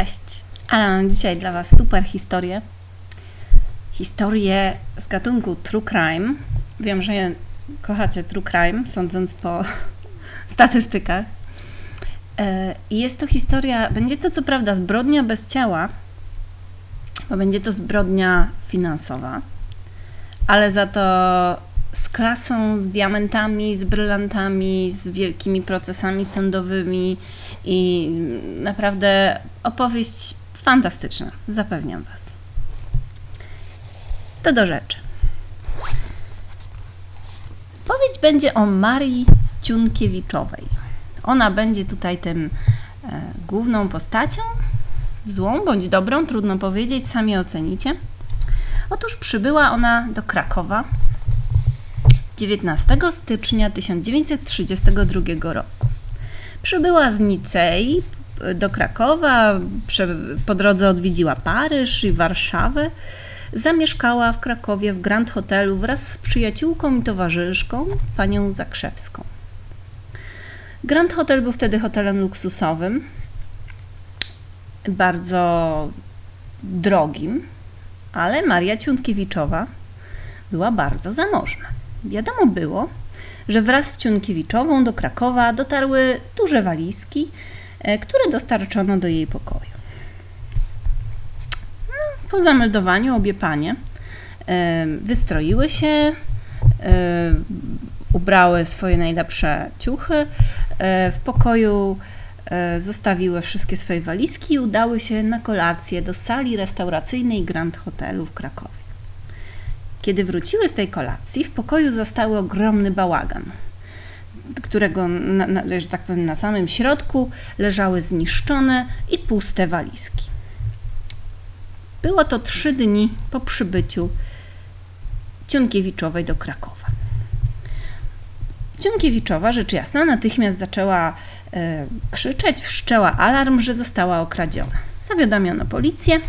Cześć, ale mam dzisiaj dla Was super historię. Historię z gatunku true crime. Wiem, że je kochacie true crime, sądząc po statystykach. Jest to historia, będzie to co prawda zbrodnia bez ciała, bo będzie to zbrodnia finansowa, ale za to z klasą, z diamentami, z brylantami, z wielkimi procesami sądowymi i naprawdę opowieść fantastyczna, zapewniam Was. To do rzeczy. Powieść będzie o Marii Ciunkiewiczowej. Ona będzie tutaj tym główną postacią, złą bądź dobrą, trudno powiedzieć, sami ocenicie. Otóż przybyła ona do Krakowa 19 stycznia 1932 roku. Przybyła z Nicei do Krakowa, po drodze odwiedziła Paryż i Warszawę. Zamieszkała w Krakowie w Grand Hotelu wraz z przyjaciółką i towarzyszką, panią Zakrzewską. Grand Hotel był wtedy hotelem luksusowym, bardzo drogim, ale Maria Ciunkiewiczowa była bardzo zamożna. Wiadomo było, że wraz z Ciunkiewiczową do Krakowa dotarły duże walizki, które dostarczono do jej pokoju. Po zameldowaniu obie panie wystroiły się, ubrały swoje najlepsze ciuchy, w pokoju zostawiły wszystkie swoje walizki i udały się na kolację do sali restauracyjnej Grand Hotelu w Krakowie. Kiedy wróciły z tej kolacji, w pokoju zastały ogromny bałagan, którego, że tak powiem, na samym środku leżały zniszczone i puste walizki. Było to 3 dni po przybyciu Ciunkiewiczowej do Krakowa. Ciunkiewiczowa, rzecz jasna, natychmiast zaczęła krzyczeć, wszczęła alarm, że została okradziona. Zawiadomiono policję.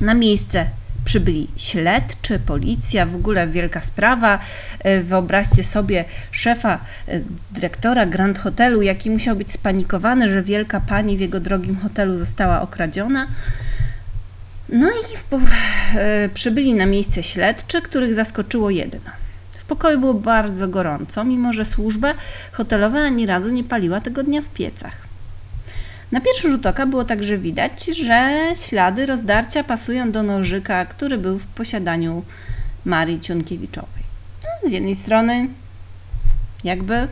Na miejsce przybyli śledczy, policja, w ogóle wielka sprawa. Wyobraźcie sobie szefa, dyrektora Grand Hotelu, jaki musiał być spanikowany, że wielka pani w jego drogim hotelu została okradziona. No i przybyli na miejsce śledczy, których zaskoczyło jedno. W pokoju było bardzo gorąco, mimo że służba hotelowa ani razu nie paliła tego dnia w piecach. Na pierwszy rzut oka było także widać, że ślady rozdarcia pasują do nożyka, który był w posiadaniu Marii Ciunkiewiczowej. Z jednej strony jakby,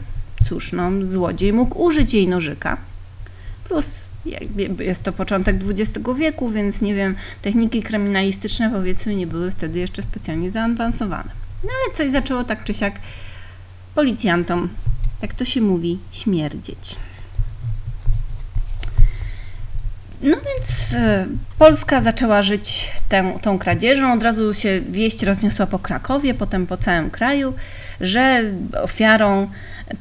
cóż, no, złodziej mógł użyć jej nożyka, plus jest to początek XX wieku, więc nie wiem, techniki kryminalistyczne powiedzmy nie były wtedy jeszcze specjalnie zaawansowane. No ale coś zaczęło tak czy siak policjantom, jak to się mówi, śmierdzieć. No więc Polska zaczęła żyć tą kradzieżą. Od razu się wieść rozniosła po Krakowie, potem po całym kraju, że ofiarą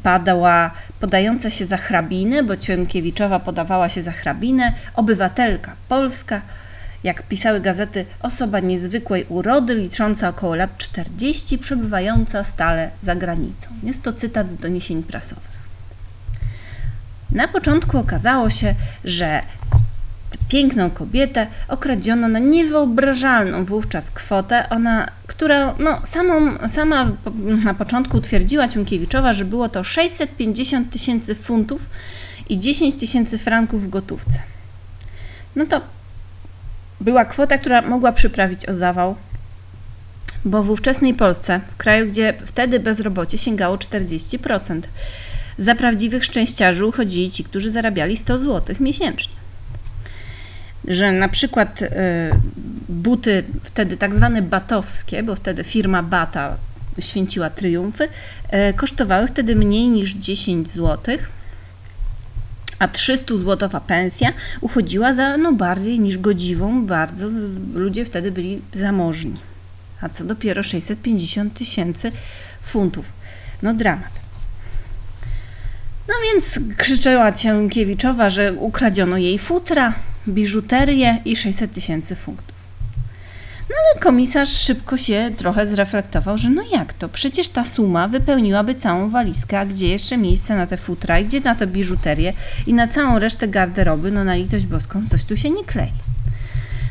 padała podająca się za hrabinę, bo Cienkiewiczowa podawała się za hrabinę, obywatelka polska, jak pisały gazety, osoba niezwykłej urody, licząca około lat 40, przebywająca stale za granicą. Jest to cytat z doniesień prasowych. Na początku okazało się, że piękną kobietę okradziono na niewyobrażalną wówczas kwotę, która sama na początku twierdziła Ciunkiewiczowa, że było to 650 tysięcy funtów i 10 tysięcy franków w gotówce. No to była kwota, która mogła przyprawić o zawał, bo w ówczesnej Polsce, w kraju, gdzie wtedy bezrobocie sięgało 40%, za prawdziwych szczęściarzy uchodzili ci, którzy zarabiali 100 zł miesięcznie. Że na przykład buty wtedy tak zwane batowskie, bo wtedy firma Bata święciła triumfy, kosztowały wtedy mniej niż 10 zł, a 300 złotowa pensja uchodziła za bardziej niż godziwą, bardzo ludzie wtedy byli zamożni, a co dopiero 650 tysięcy funtów. No dramat. No więc krzyczała Cienkiewiczowa, że ukradziono jej futra, biżuterię i 600 tysięcy funtów. No ale komisarz szybko się trochę zreflektował, że no jak to, przecież ta suma wypełniłaby całą walizkę, a gdzie jeszcze miejsce na te futra, i gdzie na tę biżuterię i na całą resztę garderoby, no na litość boską, coś tu się nie klei.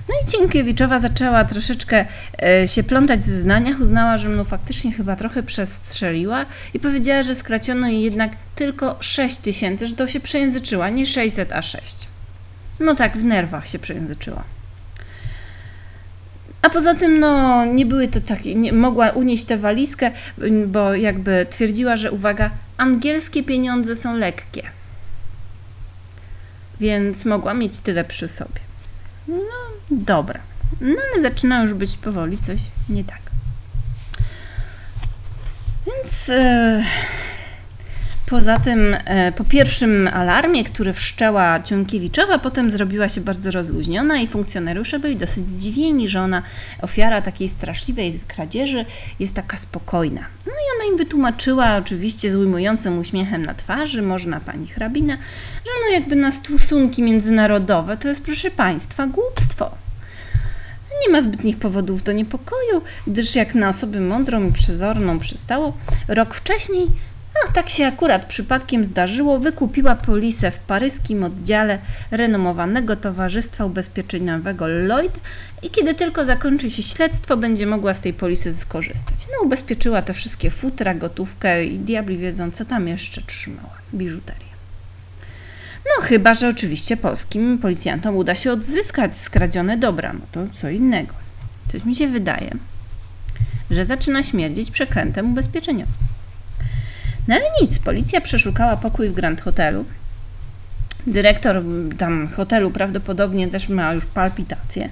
No i Cienkiewiczowa zaczęła troszeczkę się plątać ze zdaniach, uznała, że no faktycznie chyba trochę przestrzeliła i powiedziała, że skraciono jej jednak tylko 6000, że to się przejęzyczyła, nie 600, a 6. No tak, w nerwach się przejęzyczyła. A poza tym, no, nie były to takie, nie mogła unieść tę walizkę, bo jakby twierdziła, że uwaga, angielskie pieniądze są lekkie. Więc mogła mieć tyle przy sobie. No, dobra. No, ale zaczyna już być powoli coś nie tak. Więc poza tym, po pierwszym alarmie, który wszczęła Ciunkiewiczowa, potem zrobiła się bardzo rozluźniona i funkcjonariusze byli dosyć zdziwieni, że ona, ofiara takiej straszliwej kradzieży, jest taka spokojna. No i ona im wytłumaczyła, oczywiście z ujmującym uśmiechem na twarzy, można pani hrabina, że no jakby na stosunki międzynarodowe to jest, proszę państwa, głupstwo. Nie ma zbytnich powodów do niepokoju, gdyż jak na osobę mądrą i przezorną przystało, rok wcześniej, no tak się akurat przypadkiem zdarzyło, wykupiła polisę w paryskim oddziale renomowanego Towarzystwa Ubezpieczeniowego Lloyd i kiedy tylko zakończy się śledztwo, będzie mogła z tej polisy skorzystać. No ubezpieczyła te wszystkie futra, gotówkę i diabli wiedzą, co tam jeszcze trzymała, biżuterię. No chyba, że oczywiście polskim policjantom uda się odzyskać skradzione dobra, no to co innego. Coś mi się wydaje, że zaczyna śmierdzić przekrętem ubezpieczeniowym. No ale nic, policja przeszukała pokój w Grand Hotelu. Dyrektor tam hotelu prawdopodobnie też ma już palpitacje.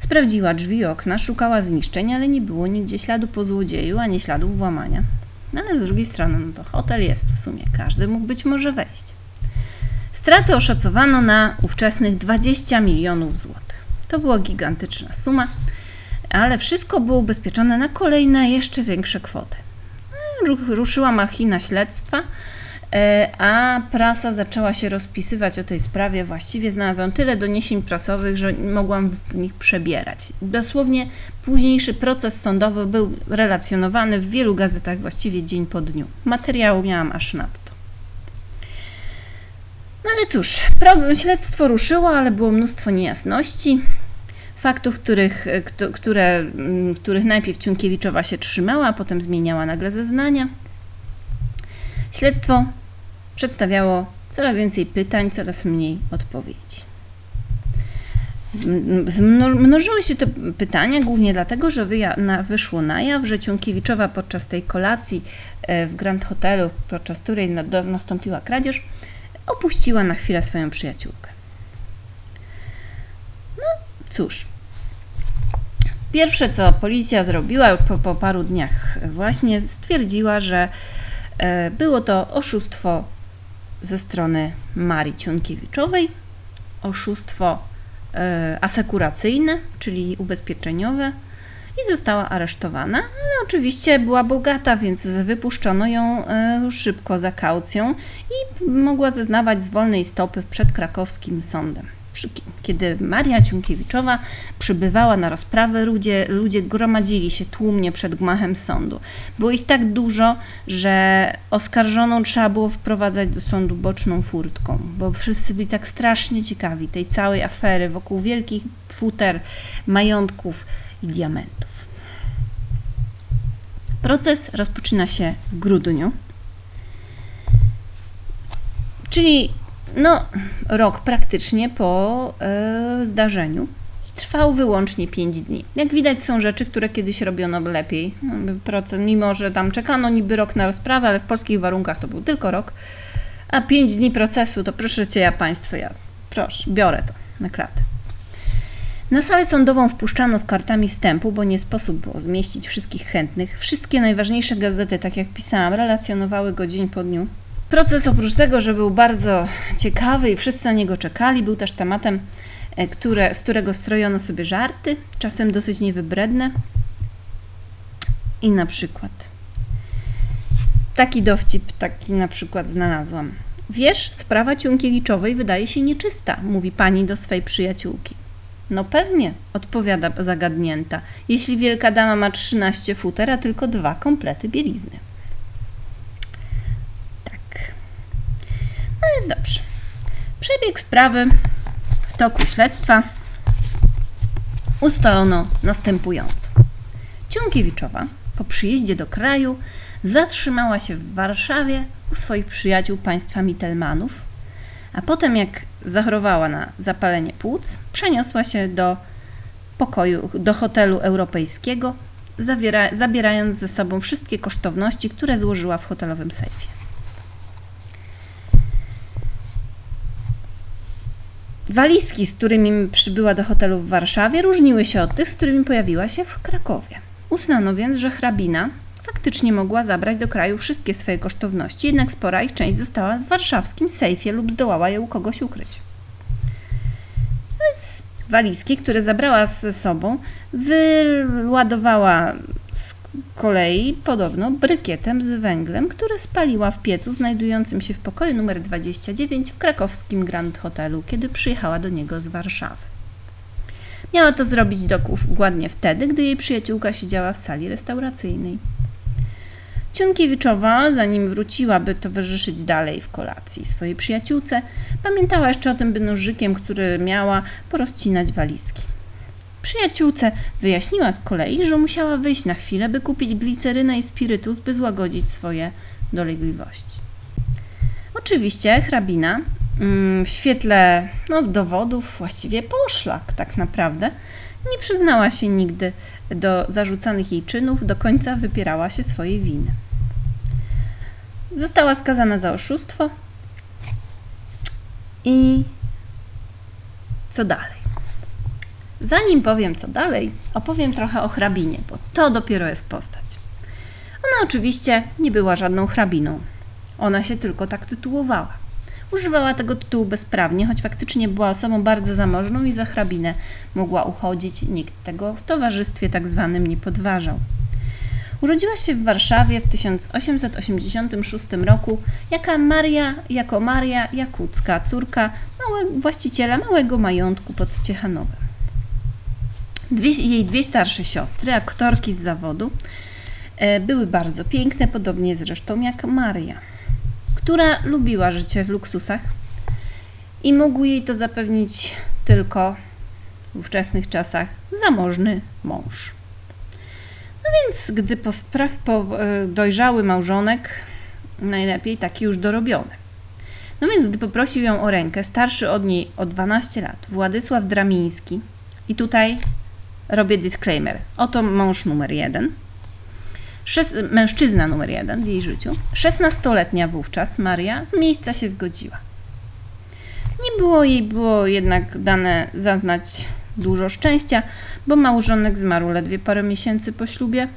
Sprawdziła drzwi i okna, szukała zniszczeń, ale nie było nigdzie śladu po złodzieju, ani śladu włamania. No ale z drugiej strony, no to hotel jest w sumie, każdy mógł być może wejść. Straty oszacowano na ówczesnych 20 milionów złotych. To była gigantyczna suma, ale wszystko było ubezpieczone na kolejne, jeszcze większe kwoty. Ruszyła machina śledztwa, a prasa zaczęła się rozpisywać o tej sprawie. Właściwie znalazłam tyle doniesień prasowych, że mogłam w nich przebierać. Dosłownie późniejszy proces sądowy był relacjonowany w wielu gazetach właściwie dzień po dniu. Materiału miałam aż nadto. No ale cóż, śledztwo ruszyło, ale było mnóstwo niejasności. Faktów, których najpierw Ciunkiewiczowa się trzymała, a potem zmieniała nagle zeznania. Śledztwo przedstawiało coraz więcej pytań, coraz mniej odpowiedzi. Mnożyły się te pytania głównie dlatego, że wyszło na jaw, że Ciunkiewiczowa podczas tej kolacji w Grand Hotelu, podczas której nastąpiła kradzież, opuściła na chwilę swoją przyjaciółkę. Cóż, pierwsze co policja zrobiła po paru dniach właśnie, stwierdziła, że było to oszustwo ze strony Marii Ciunkiewiczowej, oszustwo asekuracyjne, czyli ubezpieczeniowe i została aresztowana, ale oczywiście była bogata, więc wypuszczono ją szybko za kaucją i mogła zeznawać z wolnej stopy przed krakowskim sądem. Kiedy Maria Ciunkiewiczowa przybywała na rozprawę, ludzie gromadzili się tłumnie przed gmachem sądu. Było ich tak dużo, że oskarżoną trzeba było wprowadzać do sądu boczną furtką, bo wszyscy byli tak strasznie ciekawi tej całej afery wokół wielkich futer, majątków i diamentów. Proces rozpoczyna się w grudniu, czyli no, rok praktycznie po zdarzeniu i trwał wyłącznie 5 dni. Jak widać, są rzeczy, które kiedyś robiono lepiej. Mimo że tam czekano niby rok na rozprawę, ale w polskich warunkach to był tylko rok, a 5 dni procesu to proszę cię, ja biorę to na klatę. Na salę sądową wpuszczano z kartami wstępu, bo nie sposób było zmieścić wszystkich chętnych. Wszystkie najważniejsze gazety, tak jak pisałam, relacjonowały go dzień po dniu. Proces, oprócz tego, że był bardzo ciekawy i wszyscy na niego czekali, był też tematem, z którego strojono sobie żarty, czasem dosyć niewybredne. I na przykład taki dowcip, znalazłam. Wiesz, sprawa Ciunkiewiczowej wydaje się nieczysta, mówi pani do swej przyjaciółki. No pewnie, odpowiada zagadnięta, jeśli wielka dama ma 13 futer, a tylko 2 komplety bielizny. Tak. No więc dobrze. Przebieg sprawy w toku śledztwa ustalono następująco. Ciunkiewiczowa po przyjeździe do kraju zatrzymała się w Warszawie u swoich przyjaciół państwa Mittelmanów, a potem jak zachorowała na zapalenie płuc, przeniosła się do pokoju, do hotelu europejskiego, zabierając ze sobą wszystkie kosztowności, które złożyła w hotelowym sejfie. Walizki, z którymi przybyła do hotelu w Warszawie, różniły się od tych, z którymi pojawiła się w Krakowie. Uznano więc, że hrabina faktycznie mogła zabrać do kraju wszystkie swoje kosztowności, jednak spora ich część została w warszawskim sejfie lub zdołała je u kogoś ukryć. Więc walizki, które zabrała ze sobą, wyładowała z kolei podobno brykietem z węglem, który spaliła w piecu znajdującym się w pokoju numer 29 w krakowskim Grand Hotelu, kiedy przyjechała do niego z Warszawy. Miała to zrobić dokładnie wtedy, gdy jej przyjaciółka siedziała w sali restauracyjnej. Ciunkiewiczowa, zanim wróciła, by towarzyszyć dalej w kolacji swojej przyjaciółce, pamiętała jeszcze o tym, by nożykiem, który miała, porozcinać walizki. Przyjaciółce wyjaśniła z kolei, że musiała wyjść na chwilę, by kupić glicerynę i spirytus, by złagodzić swoje dolegliwości. Oczywiście hrabina w świetle dowodów, właściwie poszlak tak naprawdę, nie przyznała się nigdy do zarzucanych jej czynów, do końca wypierała się swojej winy. Została skazana za oszustwo i co dalej? Zanim powiem co dalej, opowiem trochę o hrabinie, bo to dopiero jest postać. Ona oczywiście nie była żadną hrabiną, ona się tylko tak tytułowała. Używała tego tytułu bezprawnie, choć faktycznie była osobą bardzo zamożną i za hrabinę mogła uchodzić, nikt tego w towarzystwie tak zwanym nie podważał. Urodziła się w Warszawie w 1886 roku jako Maria Jakucka, córka właściciela małego majątku pod Ciechanowem. Jej dwie starsze siostry, aktorki z zawodu, były bardzo piękne, podobnie zresztą jak Maria, która lubiła życie w luksusach i mógł jej to zapewnić tylko w ówczesnych czasach zamożny mąż. No więc, gdy dojrzały małżonek, najlepiej taki już dorobiony. No więc, gdy poprosił ją o rękę starszy od niej o 12 lat, Władysław Dramiński, i tutaj robię disclaimer, oto mąż numer 1, mężczyzna numer 1 w jej życiu, 16-letnia wówczas Maria z miejsca się zgodziła. Nie było jej jednak dane zaznać dużo szczęścia, bo małżonek zmarł ledwie parę miesięcy po ślubie,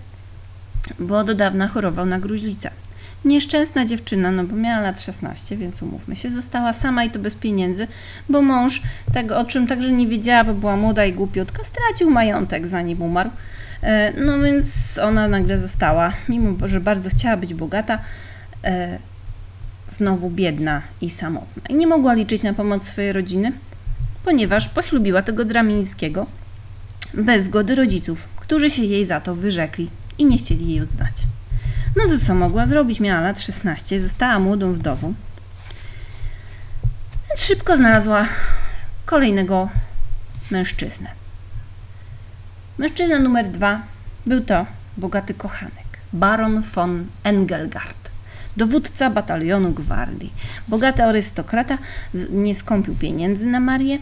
bo do dawna chorował na gruźlicę. Nieszczęsna dziewczyna, bo miała lat 16, więc umówmy się, została sama i to bez pieniędzy, bo mąż, o czym także nie wiedziała, bo była młoda i głupiutka, stracił majątek zanim umarł. No więc ona nagle została, mimo że bardzo chciała być bogata, znowu biedna i samotna. I nie mogła liczyć na pomoc swojej rodziny, ponieważ poślubiła tego Dramińskiego bez zgody rodziców, którzy się jej za to wyrzekli i nie chcieli jej uznać. No to co mogła zrobić? Miała lat 16, została młodą wdową. Więc szybko znalazła kolejnego mężczyznę. Mężczyzna numer 2 był to bogaty kochanek, Baron von Engelgard, dowódca batalionu gwardii. Bogaty arystokrata nie skąpił pieniędzy na Marię,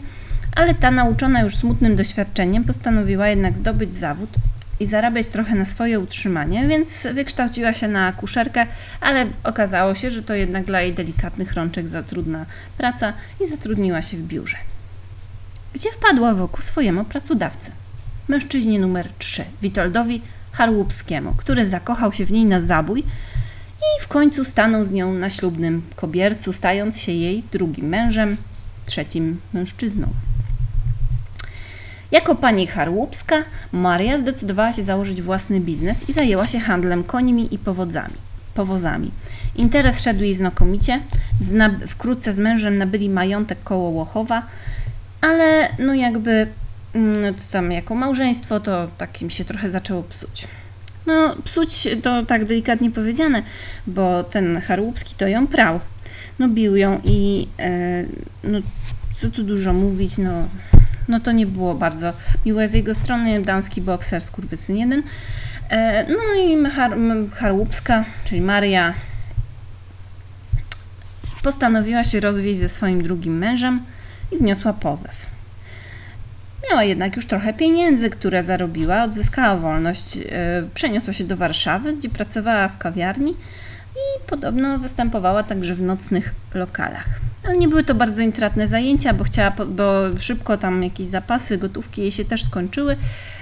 ale ta, nauczona już smutnym doświadczeniem, postanowiła jednak zdobyć zawód i zarabiać trochę na swoje utrzymanie, więc wykształciła się na akuszerkę, ale okazało się, że to jednak dla jej delikatnych rączek za trudna praca i zatrudniła się w biurze, gdzie wpadła w oko swojemu pracodawcy, mężczyźnie numer 3, Witoldowi Harłupskiemu, który zakochał się w niej na zabój i w końcu stanął z nią na ślubnym kobiercu, stając się jej drugim mężem, trzecim mężczyzną. Jako pani Harłupska Maria zdecydowała się założyć własny biznes i zajęła się handlem końmi i powozami. Interes szedł jej znakomicie, wkrótce z mężem nabyli majątek koło Łochowa, ale no to tam jako małżeństwo to tak im się trochę zaczęło psuć. No psuć to tak delikatnie powiedziane, bo ten Harłupski to ją prał. No bił ją i no co tu dużo mówić, no to nie było bardzo miłe z jego strony, damski bokser skurwysyn jeden. No i Harłupska, czyli Maria, postanowiła się rozwieść ze swoim drugim mężem i wniosła pozew. Miała jednak już trochę pieniędzy, które zarobiła, odzyskała wolność, przeniosła się do Warszawy, gdzie pracowała w kawiarni i podobno występowała także w nocnych lokalach. Ale nie były to bardzo intratne zajęcia, bo szybko tam jakieś zapasy gotówki jej się też skończyły,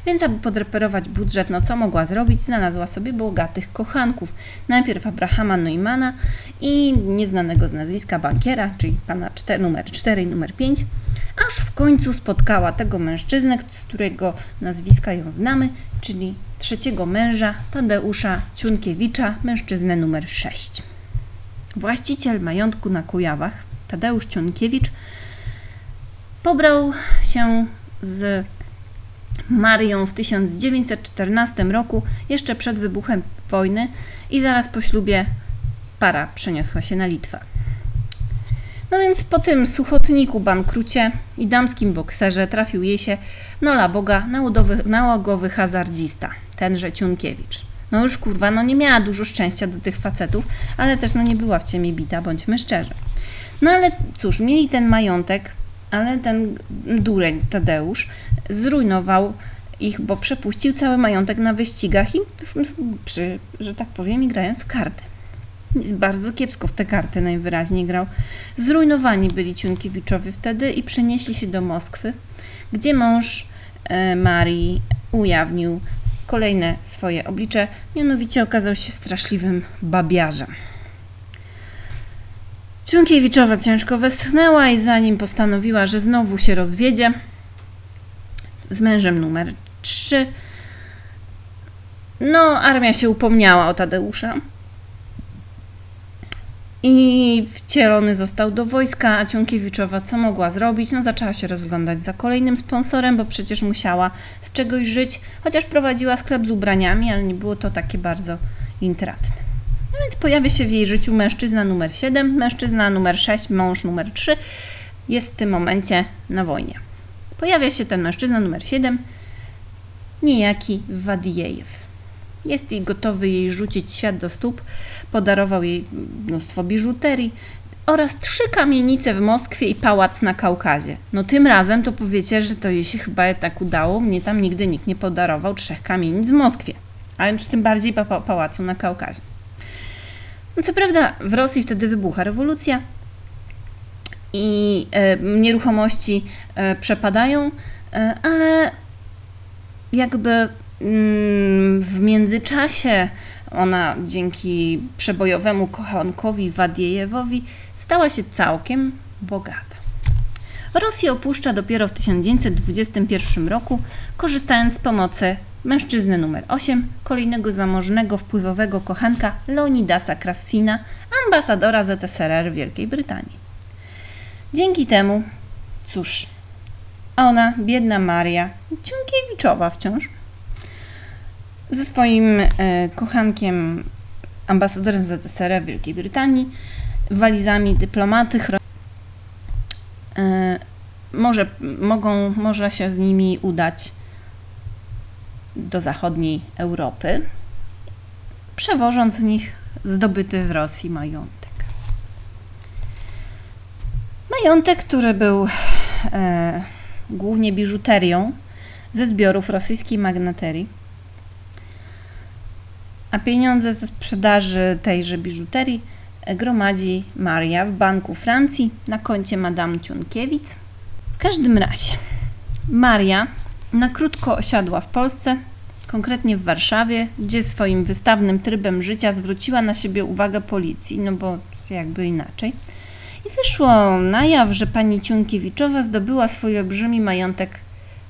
więc aby podreperować budżet, no co mogła zrobić, znalazła sobie bogatych kochanków. Najpierw Abrahama Neumanna i nieznanego z nazwiska bankiera, czyli pana numer 4 i numer 5, aż w końcu spotkała tego mężczyznę, z którego nazwiska ją znamy, czyli trzeciego męża, Tadeusza Ciunkiewicza, mężczyznę numer 6. Właściciel majątku na Kujawach, Tadeusz Ciunkiewicz, pobrał się z Marią w 1914 roku, jeszcze przed wybuchem wojny, i zaraz po ślubie para przeniosła się na Litwę. No więc po tym suchotniku bankrucie i damskim bokserze trafił jej się, no la boga, nałogowy hazardzista, tenże Ciunkiewicz. No już kurwa, no nie miała dużo szczęścia do tych facetów, ale też no nie była w ciemię bita, bądźmy szczerzy. No ale cóż, mieli ten majątek, ale ten dureń Tadeusz zrujnował ich, bo przepuścił cały majątek na wyścigach i, że tak powiem, grając w karty. Bardzo kiepsko w te karty najwyraźniej grał. Zrujnowani byli Ciunkiewiczowie wtedy i przenieśli się do Moskwy, gdzie mąż Marii ujawnił kolejne swoje oblicze, mianowicie okazał się straszliwym babiarzem. Ciunkiewiczowa ciężko westchnęła i zanim postanowiła, że znowu się rozwiedzie z mężem numer 3, no armia się upomniała o Tadeusza i wcielony został do wojska, a Ciunkiewiczowa co mogła zrobić? No zaczęła się rozglądać za kolejnym sponsorem, bo przecież musiała z czegoś żyć, chociaż prowadziła sklep z ubraniami, ale nie było to takie bardzo intratne. No więc pojawia się w jej życiu mężczyzna numer 7, mężczyzna numer 6, mąż numer 3 jest w tym momencie na wojnie. Pojawia się ten mężczyzna numer 7, niejaki Wadiejew. Jest i gotowy jej rzucić świat do stóp, podarował jej mnóstwo biżuterii oraz 3 kamienice w Moskwie i pałac na Kaukazie. No tym razem to powiecie, że to jej się chyba tak udało, mnie tam nigdy nikt nie podarował 3 kamienic w Moskwie, a tym bardziej pałacu na Kaukazie. No co prawda w Rosji wtedy wybucha rewolucja i nieruchomości przepadają, ale jakby w międzyczasie ona dzięki przebojowemu kochankowi Wadiejewowi stała się całkiem bogata. Rosję opuszcza dopiero w 1921 roku, korzystając z pomocy mężczyzny numer 8, kolejnego zamożnego, wpływowego kochanka Leonidasa Krasina, ambasadora ZSRR w Wielkiej Brytanii. Dzięki temu, cóż, ona, biedna Maria Ciunkiewiczowa wciąż, ze swoim kochankiem, ambasadorem ZSRR w Wielkiej Brytanii, walizami dyplomaty, może się z nimi udać do zachodniej Europy, przewożąc z nich zdobyty w Rosji majątek. Majątek, który był głównie biżuterią ze zbiorów rosyjskiej magnaterii, a pieniądze ze sprzedaży tejże biżuterii gromadzi Maria w Banku Francji na koncie Madame Ciunkiewicz. W każdym razie Maria na krótko osiadła w Polsce, konkretnie w Warszawie, gdzie swoim wystawnym trybem życia zwróciła na siebie uwagę policji, no bo jakby inaczej. I wyszło na jaw, że pani Ciunkiewiczowa zdobyła swój olbrzymi majątek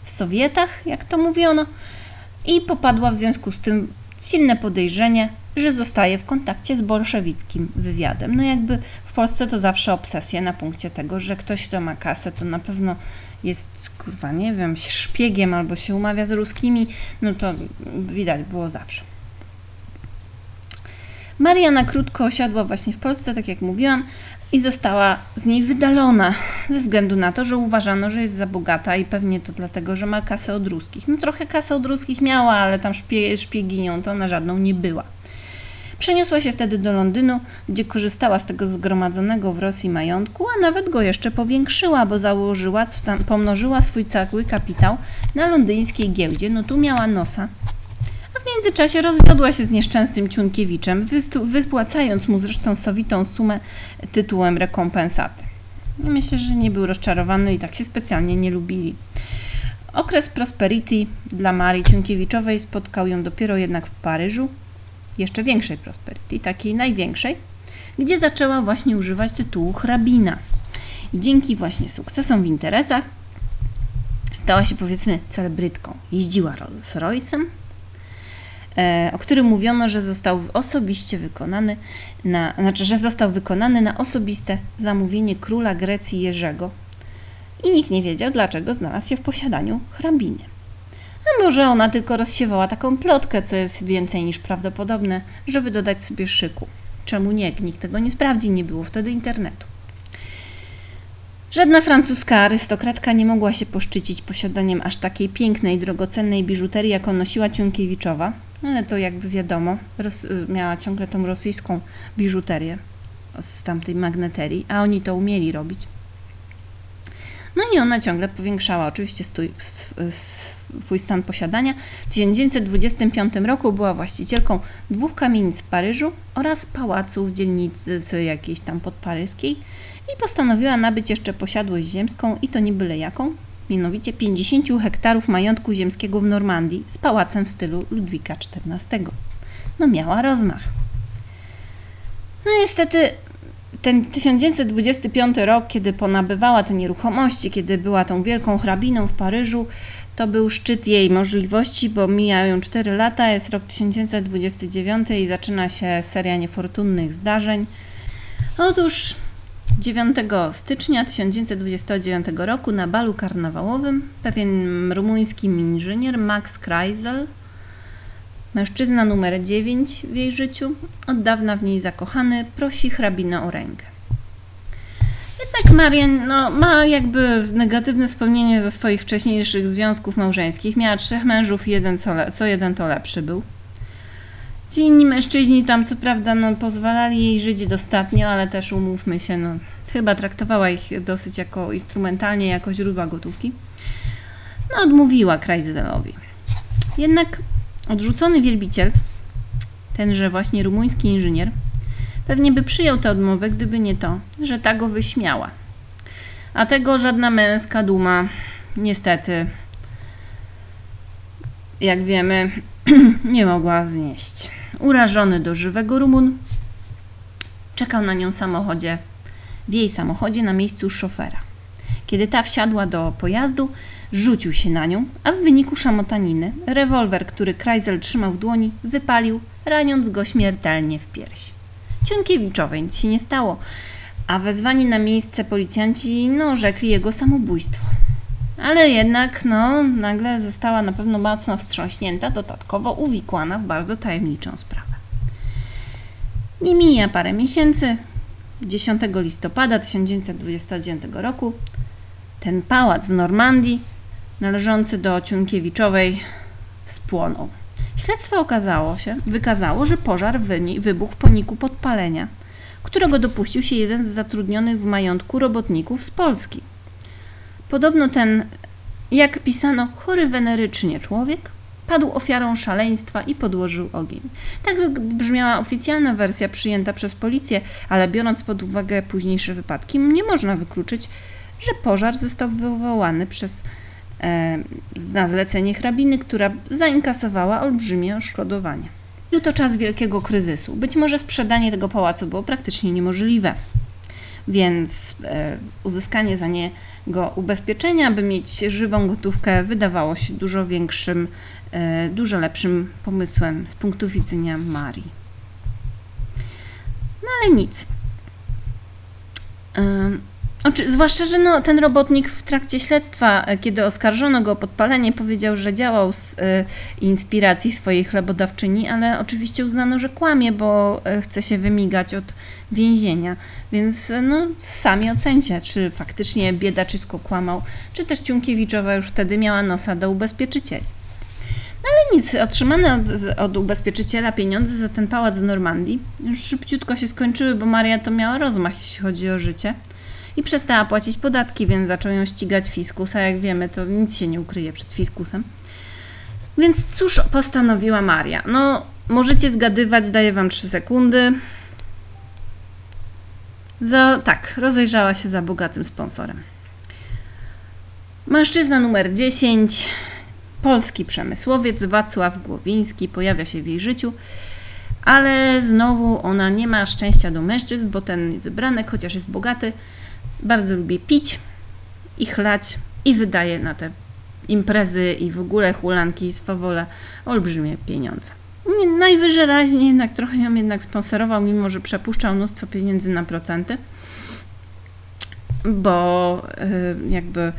w Sowietach, jak to mówiono, i popadła w związku z tym silne podejrzenie, że zostaje w kontakcie z bolszewickim wywiadem. No jakby w Polsce to zawsze obsesja na punkcie tego, że ktoś, kto ma kasę, to na pewno jest, kurwa, nie wiem, szpiegiem albo się umawia z ruskimi, no to widać było zawsze. Maria na krótko osiadła właśnie w Polsce, tak jak mówiłam, i została z niej wydalona ze względu na to, że uważano, że jest za bogata i pewnie to dlatego, że ma kasę od ruskich. No trochę kasę od ruskich miała, ale tam szpieginią to na żadną nie była. Przeniosła się wtedy do Londynu, gdzie korzystała z tego zgromadzonego w Rosji majątku, a nawet go jeszcze powiększyła, bo pomnożyła swój cały kapitał na londyńskiej giełdzie. No tu miała nosa. A w międzyczasie rozwiodła się z nieszczęsnym Ciunkiewiczem, wypłacając mu zresztą sowitą sumę tytułem rekompensaty. I myślę, że nie był rozczarowany i tak się specjalnie nie lubili. Okres prosperity dla Marii Ciunkiewiczowej spotkał ją dopiero jednak w Paryżu, jeszcze większej prosperity, takiej największej, gdzie zaczęła właśnie używać tytułu hrabina. I dzięki właśnie sukcesom w interesach stała się, powiedzmy, celebrytką. Jeździła Rolls Royce'em, o którym mówiono, że został osobiście wykonany na osobiste zamówienie króla Grecji Jerzego i nikt nie wiedział, dlaczego znalazł się w posiadaniu hrabiny. A może ona tylko rozsiewała taką plotkę, co jest więcej niż prawdopodobne, żeby dodać sobie szyku. Czemu nie? Nikt tego nie sprawdzi, nie było wtedy internetu. Żadna francuska arystokratka nie mogła się poszczycić posiadaniem aż takiej pięknej, drogocennej biżuterii, jaką nosiła Ciunkiewiczowa, ale to jakby wiadomo, miała ciągle tą rosyjską biżuterię z tamtej magneterii, a oni to umieli robić. No i ona ciągle powiększała oczywiście swój stan posiadania. W 1925 roku była właścicielką 2 kamienic w Paryżu oraz pałacu w dzielnicy jakiejś tam podparyskiej i postanowiła nabyć jeszcze posiadłość ziemską i to nie byle jaką, mianowicie 50 hektarów majątku ziemskiego w Normandii z pałacem w stylu Ludwika XIV. No miała rozmach. No niestety ten 1925 rok, kiedy ponabywała te nieruchomości, kiedy była tą wielką hrabiną w Paryżu, to był szczyt jej możliwości, bo mijają 4 lata, jest rok 1929 i zaczyna się seria niefortunnych zdarzeń. Otóż 9 stycznia 1929 roku na balu karnawałowym pewien rumuński inżynier Max Kreisel, mężczyzna numer 9 w jej życiu, od dawna w niej zakochany, prosi hrabinę o rękę. Jednak Maria ma jakby negatywne wspomnienie ze swoich wcześniejszych związków małżeńskich. Miała 3 mężów, jeden to lepszy był. Ci inni mężczyźni tam co prawda pozwalali jej żyć dostatnio, ale też umówmy się, chyba traktowała ich dosyć instrumentalnie jako źródła gotówki. Odmówiła Kreiselowi. Jednak odrzucony wielbiciel, tenże właśnie rumuński inżynier, pewnie by przyjął tę odmowę, gdyby nie to, że ta go wyśmiała. A tego żadna męska duma, niestety, jak wiemy, nie mogła znieść. Urażony do żywego Rumun, czekał na nią w jej samochodzie na miejscu szofera. Kiedy ta wsiadła do pojazdu, rzucił się na nią, a w wyniku szamotaniny rewolwer, który Kreisel trzymał w dłoni, wypalił, raniąc go śmiertelnie w piersi. Ciunkiewiczowej nic się nie stało, a wezwani na miejsce policjanci rzekli jego samobójstwo. Ale jednak nagle została na pewno mocno wstrząśnięta, dodatkowo uwikłana w bardzo tajemniczą sprawę. Nie mija parę miesięcy, 10 listopada 1929 roku ten pałac w Normandii należący do Ciunkiewiczowej spłonął. Śledztwo wykazało, że pożar wybuchł w wyniku podpalenia, którego dopuścił się jeden z zatrudnionych w majątku robotników z Polski. Podobno ten, jak pisano, chory wenerycznie człowiek padł ofiarą szaleństwa i podłożył ogień. Tak brzmiała oficjalna wersja przyjęta przez policję, ale biorąc pod uwagę późniejsze wypadki, nie można wykluczyć, że pożar został wywołany na zlecenie hrabiny, która zainkasowała olbrzymie odszkodowanie. Był to czas wielkiego kryzysu. Być może sprzedanie tego pałacu było praktycznie niemożliwe, więc uzyskanie za niego ubezpieczenia, by mieć żywą gotówkę, wydawało się dużo lepszym pomysłem z punktu widzenia Marii. No ale nic. Zwłaszcza, że no, ten robotnik w trakcie śledztwa, kiedy oskarżono go o podpalenie, powiedział, że działał z inspiracji swojej chlebodawczyni, ale oczywiście uznano, że kłamie, bo chce się wymigać od więzienia. Więc no, sami ocencie, czy faktycznie biedaczysko kłamał, czy też Ciunkiewiczowa już wtedy miała nosa do ubezpieczycieli. No ale nic, otrzymane od ubezpieczyciela pieniądze za ten pałac w Normandii już szybciutko się skończyły, bo Maria to miała rozmach, jeśli chodzi o życie. I przestała płacić podatki, więc zaczął ją ścigać fiskus, a jak wiemy, to nic się nie ukryje przed fiskusem. Więc cóż postanowiła Maria? No, możecie zgadywać, daję wam 3 sekundy. Tak, rozejrzała się za bogatym sponsorem. Mężczyzna numer 10, polski przemysłowiec Wacław Głowiński, pojawia się w jej życiu. Ale znowu ona nie ma szczęścia do mężczyzn, bo ten wybranek, chociaż jest bogaty, bardzo lubi pić i chlać i wydaje na te imprezy i w ogóle hulanki i swawole olbrzymie pieniądze. Najwyraźniej jednak trochę ją sponsorował, mimo że przepuszczał mnóstwo pieniędzy na procenty, bo jakby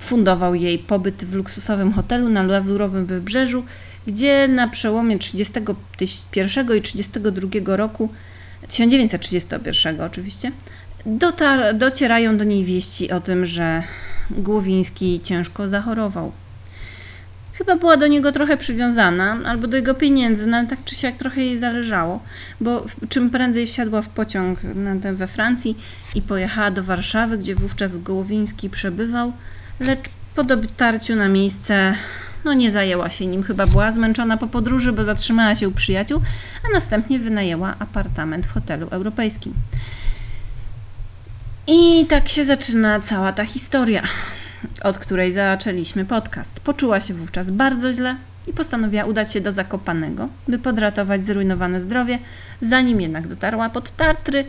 fundował jej pobyt w luksusowym hotelu na Lazurowym Wybrzeżu, gdzie na przełomie 1931 i 1932 roku 1931 oczywiście, docierają do niej wieści o tym, że Głowiński ciężko zachorował. Chyba była do niego trochę przywiązana, albo do jego pieniędzy, no ale tak czy siak trochę jej zależało, bo czym prędzej wsiadła w pociąg we Francji i pojechała do Warszawy, gdzie wówczas Głowiński przebywał, lecz po dotarciu na miejsce no nie zajęła się nim, chyba była zmęczona po podróży, bo zatrzymała się u przyjaciół, a następnie wynajęła apartament w hotelu europejskim. I tak się zaczyna cała ta historia, od której zaczęliśmy podcast. Poczuła się wówczas bardzo źle i postanowiła udać się do Zakopanego, by podratować zrujnowane zdrowie. Zanim jednak dotarła pod Tartry,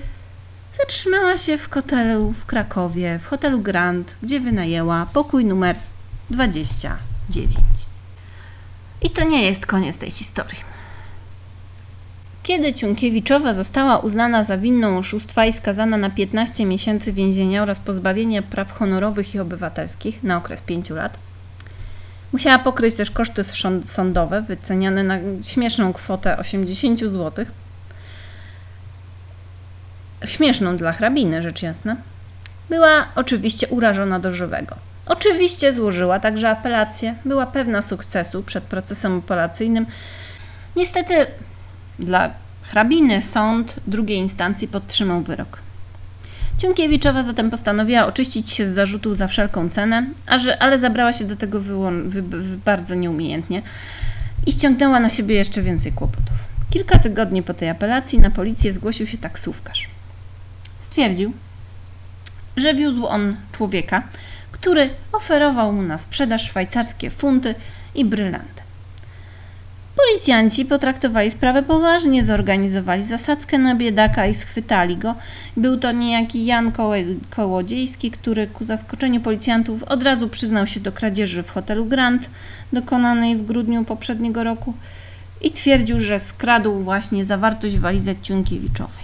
zatrzymała się w hotelu w Krakowie, w hotelu Grand, gdzie wynajęła pokój numer 29. I to nie jest koniec tej historii. Kiedy Ciunkiewiczowa została uznana za winną oszustwa i skazana na 15 miesięcy więzienia oraz pozbawienia praw honorowych i obywatelskich na okres 5 lat, musiała pokryć też koszty sądowe wyceniane na śmieszną kwotę 80 zł. Śmieszną dla hrabiny, rzecz jasna. Była oczywiście urażona do żywego. Oczywiście złożyła także apelację, była pewna sukcesu przed procesem apelacyjnym. Niestety dla hrabiny sąd drugiej instancji podtrzymał wyrok. Ciunkiewiczowa zatem postanowiła oczyścić się z zarzutów za wszelką cenę, ale zabrała się do tego bardzo nieumiejętnie i ściągnęła na siebie jeszcze więcej kłopotów. Kilka tygodni po tej apelacji na policję zgłosił się taksówkarz. Stwierdził, że wiózł on człowieka, który oferował mu na sprzedaż szwajcarskie funty i brylanty. Policjanci potraktowali sprawę poważnie, zorganizowali zasadzkę na biedaka i schwytali go. Był to niejaki Jan Kołodziejski, który ku zaskoczeniu policjantów od razu przyznał się do kradzieży w hotelu Grand, dokonanej w grudniu poprzedniego roku i twierdził, że skradł właśnie zawartość walizek Ciunkiewiczowej.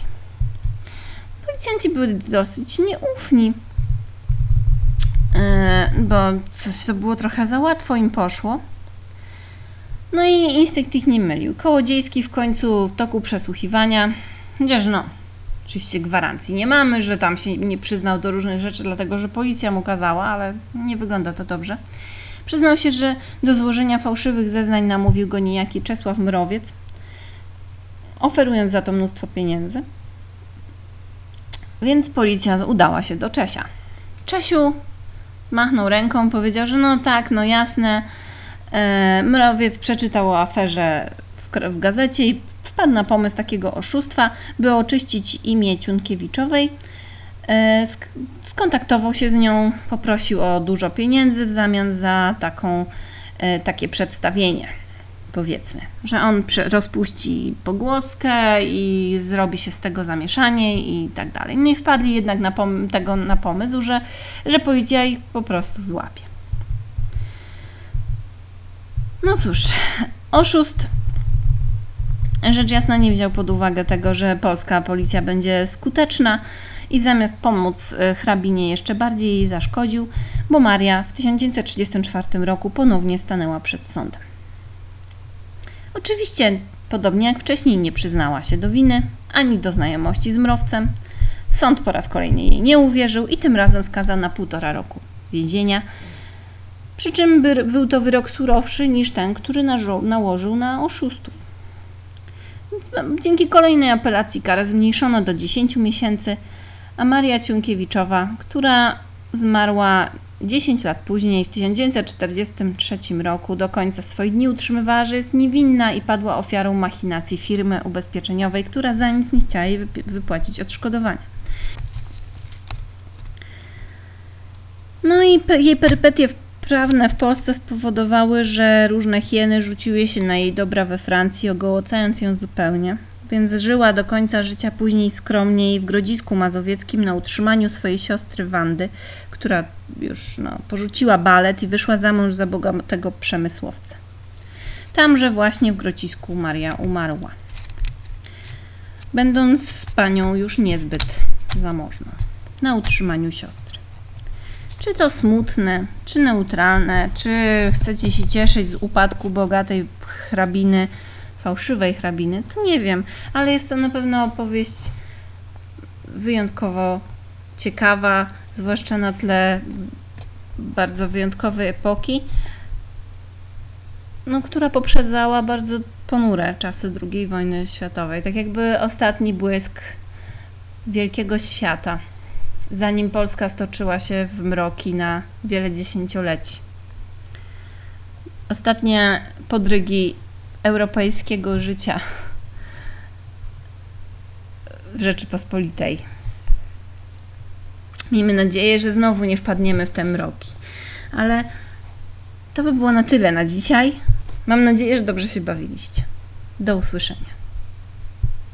Policjanci byli dosyć nieufni, bo coś to było trochę za łatwo im poszło. No i instynkt ich nie mylił. Kołodziejski w końcu w toku przesłuchiwania, chociaż no, oczywiście gwarancji nie mamy, że tam się nie przyznał do różnych rzeczy, dlatego że policja mu kazała, ale nie wygląda to dobrze. Przyznał się, że do złożenia fałszywych zeznań namówił go niejaki Czesław Mrowiec, oferując za to mnóstwo pieniędzy. Więc policja udała się do Czesia. Czesiu machnął ręką, powiedział, że no tak, no jasne. Mrowiec przeczytał o aferze w gazecie i wpadł na pomysł takiego oszustwa, by oczyścić imię Ciunkiewiczowej. Skontaktował się z nią, poprosił o dużo pieniędzy w zamian za takie przedstawienie. Powiedzmy, że on rozpuści pogłoskę i zrobi się z tego zamieszanie i tak dalej. Nie wpadli jednak na pomysł, że policja ich po prostu złapie. No cóż, oszust rzecz jasna nie wziął pod uwagę tego, że polska policja będzie skuteczna i zamiast pomóc hrabinie jeszcze bardziej jej zaszkodził, bo Maria w 1934 roku ponownie stanęła przed sądem. Oczywiście, podobnie jak wcześniej, nie przyznała się do winy, ani do znajomości z Mrowcem. Sąd po raz kolejny jej nie uwierzył i tym razem skazał na 1,5 roku więzienia, przy czym był to wyrok surowszy niż ten, który nałożył na oszustów. Dzięki kolejnej apelacji karę zmniejszono do 10 miesięcy, a Maria Ciunkiewiczowa, która zmarła 10 lat później, w 1943 roku, do końca swoich dni utrzymywała, że jest niewinna i padła ofiarą machinacji firmy ubezpieczeniowej, która za nic nie chciała jej wypłacić odszkodowania. No i jej perypetie prawne w Polsce spowodowały, że różne hieny rzuciły się na jej dobra we Francji, ogołocając ją zupełnie. Więc żyła do końca życia później skromniej w Grodzisku Mazowieckim na utrzymaniu swojej siostry Wandy, która już porzuciła balet i wyszła za mąż za bogatego przemysłowca. Tamże właśnie w Grodzisku Maria umarła, będąc panią już niezbyt zamożną, na utrzymaniu siostry. Czy to smutne, czy neutralne, czy chcecie się cieszyć z upadku bogatej hrabiny, fałszywej hrabiny, to nie wiem, ale jest to na pewno opowieść wyjątkowo ciekawa, zwłaszcza na tle bardzo wyjątkowej epoki, która poprzedzała bardzo ponure czasy II wojny światowej. Tak jakby ostatni błysk wielkiego świata, zanim Polska stoczyła się w mroki na wiele dziesięcioleci. Ostatnie podrygi europejskiego życia w Rzeczypospolitej. Miejmy nadzieję, że znowu nie wpadniemy w te mroki. Ale to by było na tyle na dzisiaj. Mam nadzieję, że dobrze się bawiliście. Do usłyszenia.